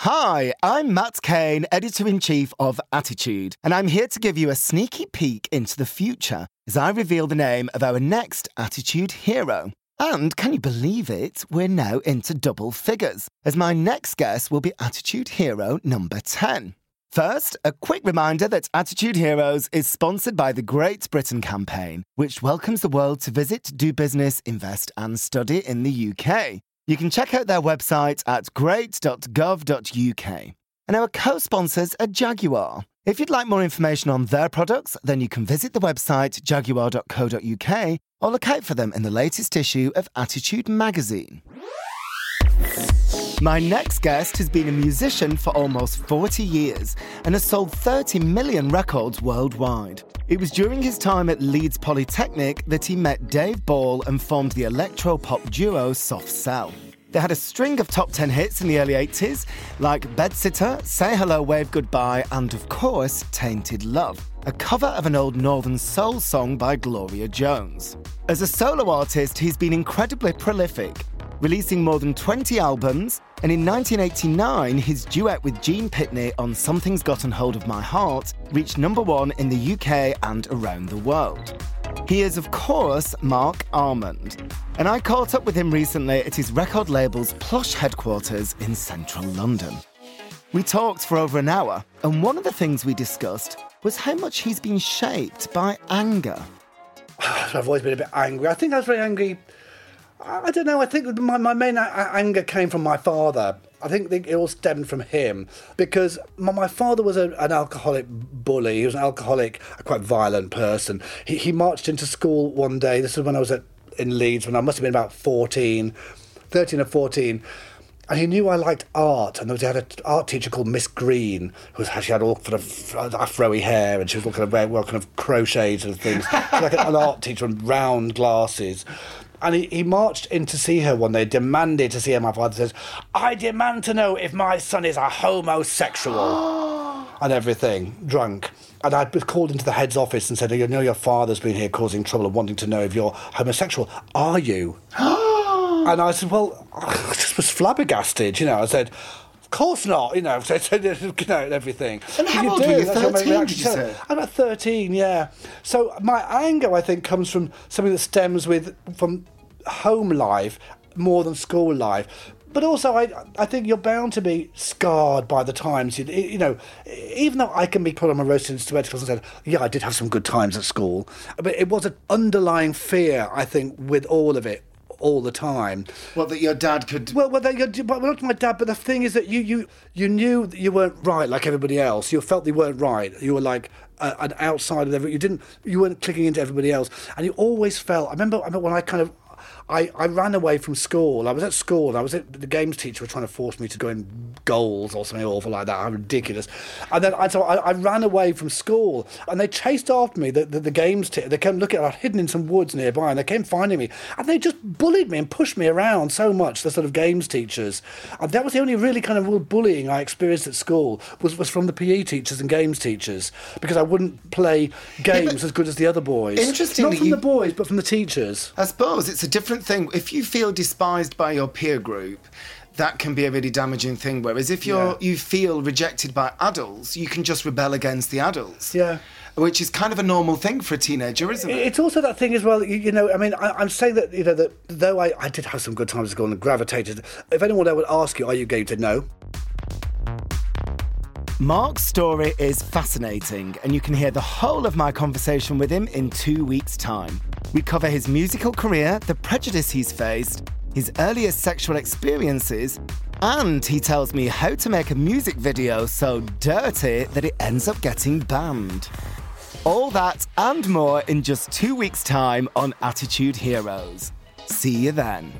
Hi, I'm Matt Kane, Editor-in-Chief of Attitude, and I'm here to give you a sneaky peek into the future as I reveal the name of our next Attitude Hero. And can you believe it? We're now into double figures, as my next guest will be Attitude Hero number 10. First, a quick reminder that Attitude Heroes is sponsored by the Great Britain Campaign, which welcomes the world to visit, do business, invest and study in the UK. You can check out their website at great.gov.uk. And our co-sponsors are Jaguar. If you'd like more information on their products, then you can visit the website jaguar.co.uk or look out for them in the latest issue of Attitude magazine. My next guest has been a musician for almost 40 years and has sold 30 million records worldwide. It was during his time at Leeds Polytechnic that he met Dave Ball and formed the electro-pop duo Soft Cell. They had a string of top 10 hits in the early 80s, like Bedsitter, Say Hello, Wave Goodbye, and of course, Tainted Love, a cover of an old Northern soul song by Gloria Jones. As a solo artist, he's been incredibly prolific, releasing more than 20 albums, and in 1989, his duet with Gene Pitney on Something's Gotten Hold of My Heart reached number one in the UK and around the world. He is, of course, Mark Almond, and I caught up with him recently at his record label's plush headquarters in central London. We talked for over an hour, and one of the things we discussed was how much he's been shaped by anger. I've always been a bit angry. I think I was very angry. I don't know, I think my main anger came from my father. I think it all stemmed from him, because my father was an alcoholic bully. He was an alcoholic, a quite violent person. He marched into school one day. This is when I was in Leeds, when I must have been about 13 or 14, and he knew I liked art, and he had an art teacher called Miss Green, she had all sort of afro-y hair, and she was all kind of wearing kind of crochets and things. She was like an art teacher and round glasses. And he marched in to see her one day, demanded to see her. My father says, "I demand to know if my son is a homosexual," and everything, drunk. And I was called into the head's office and said, "You know, your father's been here causing trouble and wanting to know if you're homosexual. Are you?" And I said, well, I just was flabbergasted, you know. I said, "Of course not," you know, and everything. And how old were you? 13, did you say? I'm about 13, yeah. So my anger, I think, comes from something that stems from home life more than school life. But also, I think you're bound to be scarred by the times. You know, even though I can be put on my roast and said, yeah, I did have some good times at school, but it was an underlying fear, I think, with all of it. All the time. Well, that your dad could... Well, not my dad, but the thing is that you knew that you weren't right like everybody else. You felt they weren't right. You were like an outsider. You weren't clicking into everybody else. And you always felt... I remember when I kind of... I ran away from school. I was at school and the games teacher was trying to force me to go in goals or something awful like that. I'm ridiculous. And then I ran away from school and they chased after me, the games teacher. They came looking, I'd hidden in some woods nearby, and they came finding me. And they just bullied me and pushed me around so much, the sort of games teachers. And that was the only really kind of real bullying I experienced at school was from the PE teachers and games teachers, because I wouldn't play games as good as the other boys. Interestingly, not from the boys, but from the teachers. I suppose it's a different thing. If you feel despised by your peer group, that can be a really damaging thing, whereas if you feel rejected by adults, you can just rebel against the adults, which is kind of a normal thing for a teenager, isn't it? It's also that thing as well, you know, I mean, I'm saying that, you know, that though I did have some good times at school and gravitated, if anyone would ask you, are you gay, to no. Mark's story is fascinating, and you can hear the whole of my conversation with him in 2 weeks' time. We cover his musical career, the prejudice he's faced, his earliest sexual experiences, and he tells me how to make a music video so dirty that it ends up getting banned. All that and more in just 2 weeks' time on Attitude Heroes. See you then.